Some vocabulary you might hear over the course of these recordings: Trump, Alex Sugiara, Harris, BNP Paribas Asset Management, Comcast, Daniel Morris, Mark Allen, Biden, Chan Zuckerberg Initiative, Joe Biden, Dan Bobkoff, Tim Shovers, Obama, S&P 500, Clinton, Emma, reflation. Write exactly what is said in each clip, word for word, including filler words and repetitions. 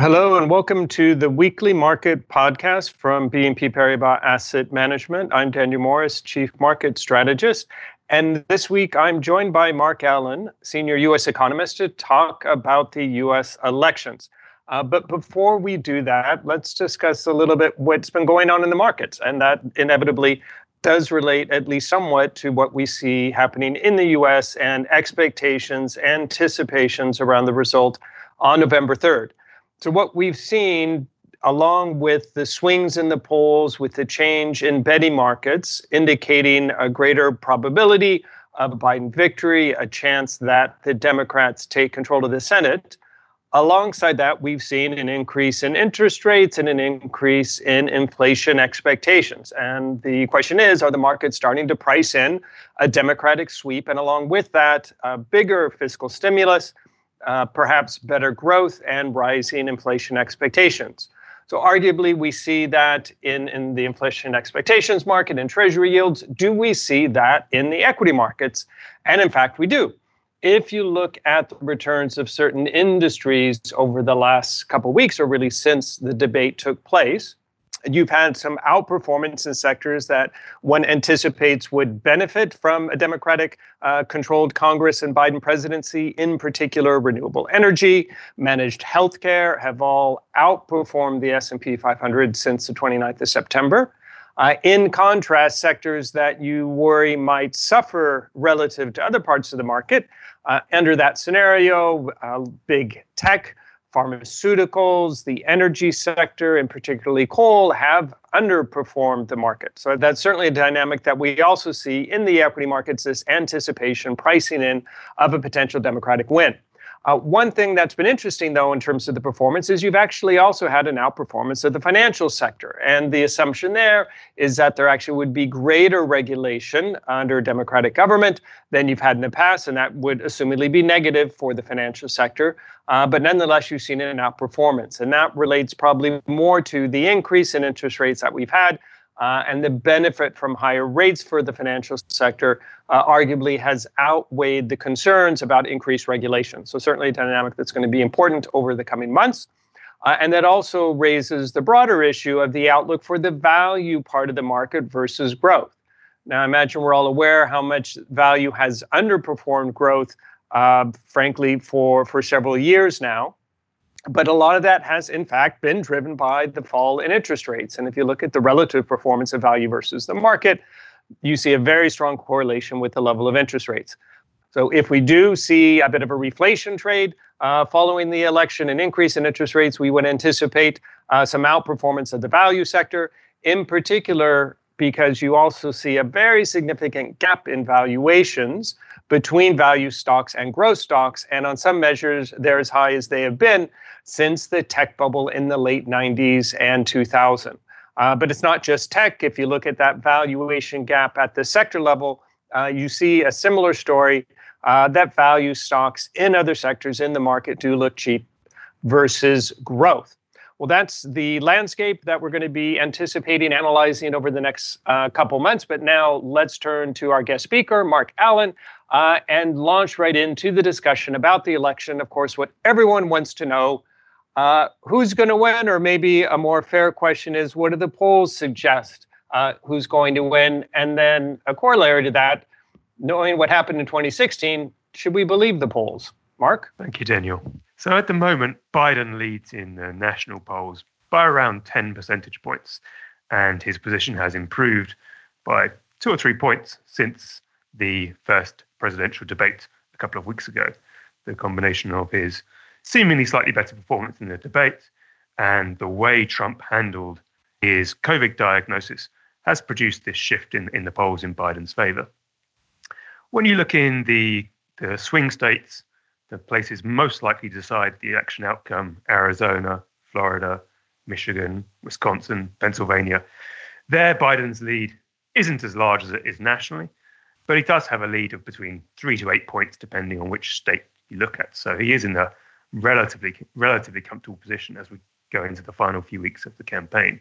Hello and welcome to the Weekly Market Podcast from B N P Paribas Asset Management. I'm Daniel Morris, Chief Market Strategist. And this week I'm joined by Mark Allen, Senior U S Economist, to talk about the U S elections. Uh, but before we do that, let's discuss a little bit what's been going on in the markets. And that inevitably does relate at least somewhat to what we see happening in the U S and expectations, anticipations around the result on November third. So what we've seen, along with the swings in the polls, with the change in betting markets, indicating a greater probability of a Biden victory, a chance that the Democrats take control of the Senate. Alongside that, we've seen an increase in interest rates and an increase in inflation expectations. And the question is, are the markets starting to price in a Democratic sweep? And along with that, a bigger fiscal stimulus, Uh, perhaps better growth and rising inflation expectations. So arguably, we see that in, in the inflation expectations market and treasury yields. Do we see that in the equity markets? And in fact, we do. If you look at the returns of certain industries over the last couple of weeks, or really since the debate took place, you've had some outperformance in sectors that one anticipates would benefit from a Democratic uh, controlled Congress and Biden presidency. In particular, renewable energy, managed healthcare have all outperformed the S and P five hundred since the twenty-ninth of September. Uh, in contrast, sectors that you worry might suffer relative to other parts of the market, uh, under that scenario, uh, big tech, pharmaceuticals, the energy sector, and particularly coal, have underperformed the market. So that's certainly a dynamic that we also see in the equity markets, this anticipation pricing in of a potential Democratic win. Uh, one thing that's been interesting, though, in terms of the performance is you've actually also had an outperformance of the financial sector. And the assumption there is that there actually would be greater regulation under a Democratic government than you've had in the past, and that would assumedly be negative for the financial sector. Uh, but nonetheless, you've seen an outperformance. And that relates probably more to the increase in interest rates that we've had. Uh, and the benefit from higher rates for the financial sector uh, arguably has outweighed the concerns about increased regulation. So certainly a dynamic that's going to be important over the coming months. Uh, and that also raises the broader issue of the outlook for the value part of the market versus growth. Now, I imagine we're all aware how much value has underperformed growth, uh, frankly, for, for several years now. But a lot of that has, in fact, been driven by the fall in interest rates. And if you look at the relative performance of value versus the market, you see a very strong correlation with the level of interest rates. So if we do see a bit of a reflation trade uh, following the election, an increase in interest rates, we would anticipate uh, some outperformance of the value sector, in particular because you also see a very significant gap in valuations between value stocks and growth stocks. And on some measures, they're as high as they have been since the tech bubble in the late nineties and two thousand. Uh, but it's not just tech. If you look at that valuation gap at the sector level, uh, you see a similar story uh, that value stocks in other sectors in the market do look cheap versus growth. Well, that's the landscape that we're going to be anticipating, analyzing over the next uh, couple months. But now let's turn to our guest speaker, Mark Allen, uh, and launch right into the discussion about the election. Of course, what everyone wants to know, uh, who's going to win? Or maybe a more fair question is, what do the polls suggest uh, who's going to win? And then a corollary to that, knowing what happened in twenty sixteen, should we believe the polls? Mark? Thank you, Daniel. So at the moment, Biden leads in the national polls by around ten percentage points, and his position has improved by two or three points since the first presidential debate a couple of weeks ago. The combination of his seemingly slightly better performance in the debate and the way Trump handled his COVID diagnosis has produced this shift in, in the polls in Biden's favor. When you look in the, the swing states, the places most likely to decide the election outcome, Arizona, Florida, Michigan, Wisconsin, Pennsylvania, there Biden's lead isn't as large as it is nationally, but he does have a lead of between three to eight points, depending on which state you look at. So he is in a relatively, relatively comfortable position as we go into the final few weeks of the campaign.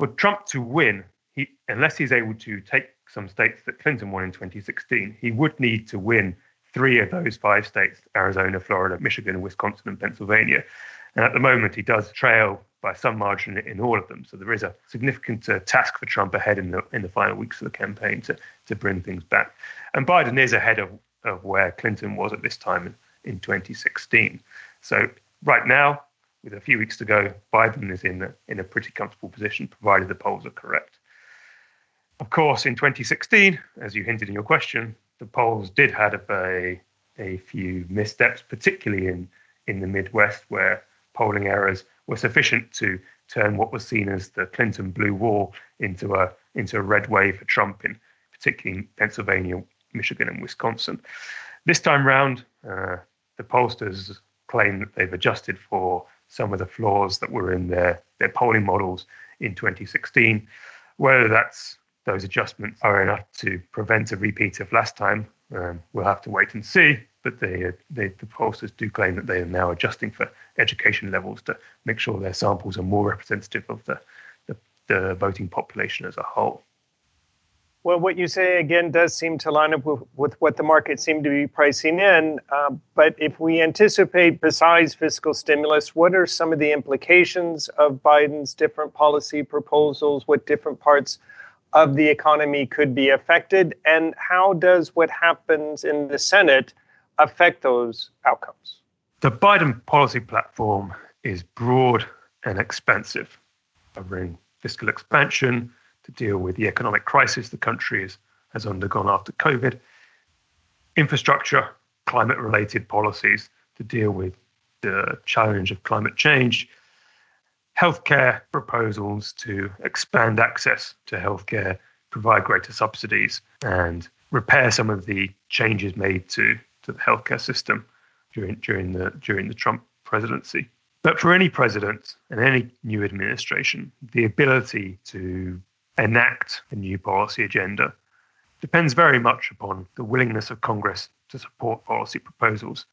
For Trump to win, he, unless he's able to take some states that Clinton won in twenty sixteen, he would need to win three of those five states, Arizona, Florida, Michigan, Wisconsin, and Pennsylvania. And at the moment, he does trail by some margin in all of them. So there is a significant uh, task for Trump ahead in the in the final weeks of the campaign to to bring things back. And Biden is ahead of, of where Clinton was at this time in, in twenty sixteen. So right now, with a few weeks to go, Biden is in a, in a pretty comfortable position, provided the polls are correct. Of course, in twenty sixteen, as you hinted in your question, the polls did have a, a few missteps, particularly in, in the Midwest, where polling errors were sufficient to turn what was seen as the Clinton blue wall into a into a red wave for Trump, in particularly Pennsylvania, Michigan, and Wisconsin. This time round, uh, the pollsters claim that they've adjusted for some of the flaws that were in their, their polling models in twenty sixteen. Whether that's those adjustments are enough to prevent a repeat of last time, um, we'll have to wait and see. But they, they, the pollsters do claim that they are now adjusting for education levels to make sure their samples are more representative of the, the, the voting population as a whole. Well, what you say, again, does seem to line up with, with what the market seemed to be pricing in. Uh, but if we anticipate, besides fiscal stimulus, what are some of the implications of Biden's different policy proposals, what different parts of the economy could be affected, and how does what happens in the Senate affect those outcomes? The Biden policy platform is broad and expansive, covering fiscal expansion to deal with the economic crisis the country is, has undergone after COVID, infrastructure, climate-related policies to deal with the challenge of climate change, healthcare proposals to expand access to healthcare, provide greater subsidies, and repair some of the changes made to to the healthcare system during during the during the Trump presidency. But for any president and any new administration, the ability to enact a new policy agenda depends very much upon the willingness of Congress to support policy proposals.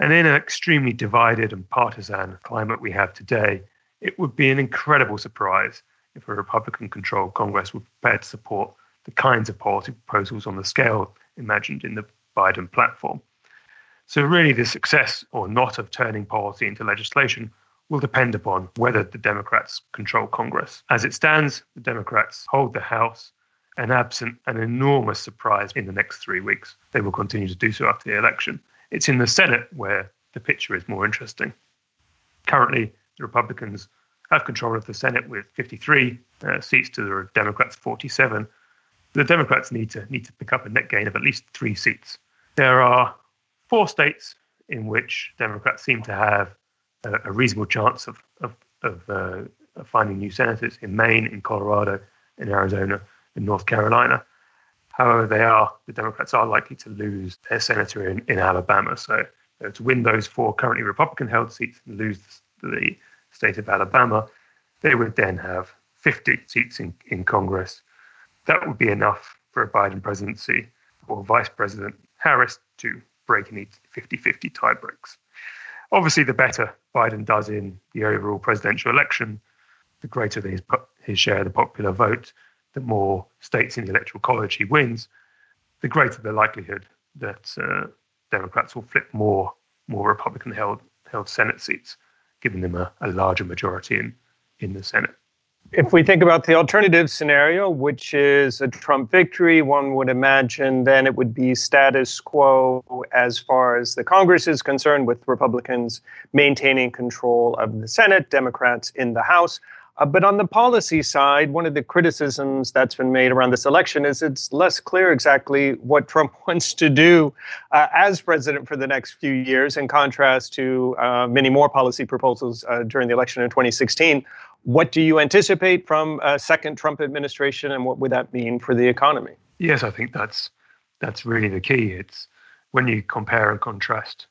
And in an extremely divided and partisan climate we have today, it would be an incredible surprise if a Republican-controlled Congress were prepared to support the kinds of policy proposals on the scale imagined in the Biden platform. So really, the success or not of turning policy into legislation will depend upon whether the Democrats control Congress. As it stands, the Democrats hold the House, and absent an enormous surprise in the next three weeks, they will continue to do so after the election. It's in the Senate where the picture is more interesting. Currently, the Republicans have control of the Senate with fifty-three uh, seats to the Democrats' forty-seven. The Democrats need to need to pick up a net gain of at least three seats. There are four states in which Democrats seem to have a, a reasonable chance of of, of uh, finding new senators: in Maine, in Colorado, in Arizona, in North Carolina. However, they are the Democrats are likely to lose their senator in, in Alabama. So to win those four currently Republican-held seats and lose the, the state of Alabama, they would then have fifty seats in, in Congress. That would be enough for a Biden presidency or Vice President Harris to break any fifty-fifty tiebreaks. Obviously, the better Biden does in the overall presidential election, the greater his, his share of the popular vote, the more states in the Electoral College he wins, the greater the likelihood that uh, Democrats will flip more, more Republican-held held Senate seats, giving them a, a larger majority in, in the Senate. If we think about the alternative scenario, which is a Trump victory, one would imagine then it would be status quo as far as the Congress is concerned, with Republicans maintaining control of the Senate, Democrats in the House. Uh, but on the policy side, one of the criticisms that's been made around this election is it's less clear exactly what Trump wants to do uh, as president for the next few years, in contrast to uh, many more policy proposals uh, during the election in twenty sixteen. What do you anticipate from a second Trump administration, and what would that mean for the economy? Yes, I think that's that's really the key. It's when you compare and contrast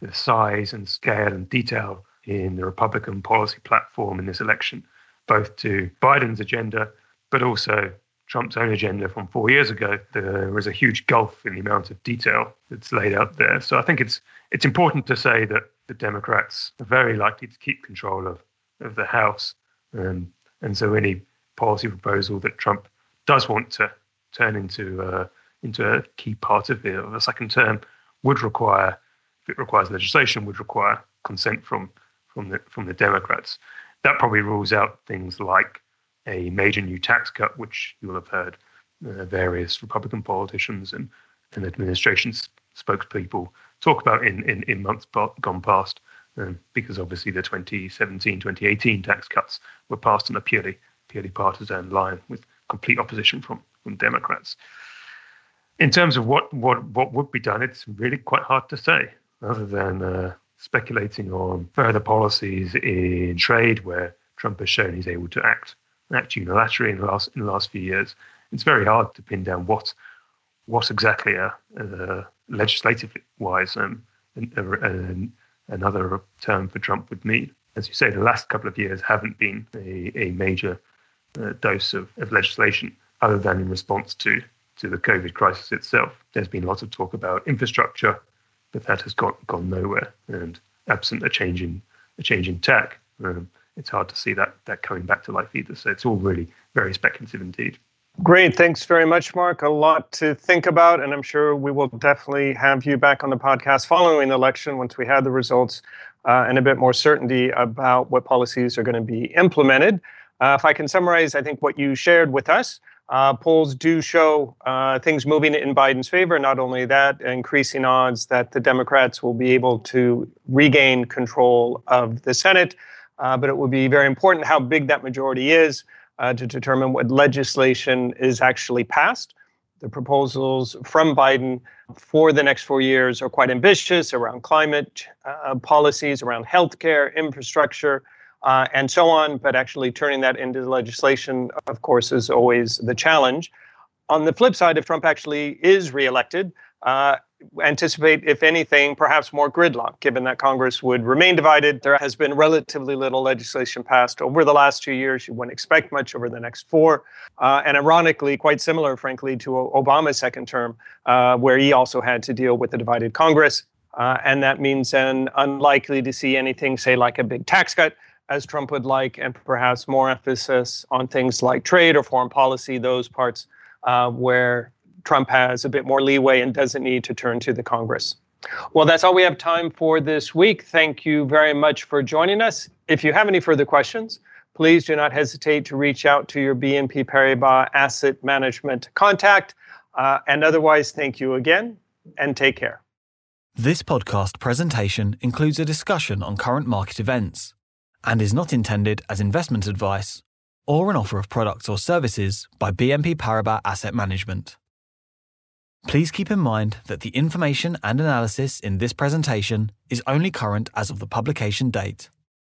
the size and scale and detail in the Republican policy platform in this election, both to Biden's agenda, but also Trump's own agenda from four years ago, there was a huge gulf in the amount of detail that's laid out there. So I think it's it's important to say that the Democrats are very likely to keep control of, of the House. Um, and so any policy proposal that Trump does want to turn into, uh, into a key part of, it, of a second term would require, if it requires legislation, would require consent from from the from the Democrats. That probably rules out things like a major new tax cut, which you will have heard uh, various Republican politicians and, and administration spokespeople talk about in, in, in months gone past, um, because obviously the twenty seventeen, twenty eighteen tax cuts were passed on a purely purely partisan line with complete opposition from, from Democrats. In terms of what, what, what would be done, it's really quite hard to say, other than uh, speculating on further policies in trade, where Trump has shown he's able to act act unilaterally in the last in the last few years. It's very hard to pin down what what exactly, a, a legislative wise, um, an, a, an, another term for Trump would mean. As you say, the last couple of years haven't been a, a major uh, dose of, of legislation, other than in response to. to the COVID crisis itself. There's been lots of talk about infrastructure, but that has gone, gone nowhere. And absent a change in a change in tack, um, it's hard to see that that coming back to life either. So it's all really very speculative indeed. Great. Thanks very much, Mark. A lot to think about, and I'm sure we will definitely have you back on the podcast following the election once we have the results uh, and a bit more certainty about what policies are going to be implemented. Uh, if I can summarize, I think what you shared with us, Uh, polls do show uh, things moving in Biden's favor. Not only that, increasing odds that the Democrats will be able to regain control of the Senate. Uh, but it will be very important how big that majority is uh, to determine what legislation is actually passed. The proposals from Biden for the next four years are quite ambitious around climate uh, policies, around healthcare, infrastructure, Uh, and so on, but actually turning that into legislation, of course, is always the challenge. On the flip side, if Trump actually is reelected, uh, anticipate, if anything, perhaps more gridlock, given that Congress would remain divided. There has been relatively little legislation passed over the last two years. You wouldn't expect much over the next four. Uh, and ironically, quite similar, frankly, to Obama's second term, uh, where he also had to deal with a divided Congress. Uh, and that means then unlikely to see anything, say, like a big tax cut, as Trump would like, and perhaps more emphasis on things like trade or foreign policy, those parts uh, where Trump has a bit more leeway and doesn't need to turn to the Congress. Well, that's all we have time for this week. Thank you very much for joining us. If you have any further questions, please do not hesitate to reach out to your B N P Paribas Asset Management contact. Uh, and otherwise, thank you again and take care. This podcast presentation includes a discussion on current market events and is not intended as investment advice or an offer of products or services by B N P Paribas Asset Management. Please keep in mind that the information and analysis in this presentation is only current as of the publication date.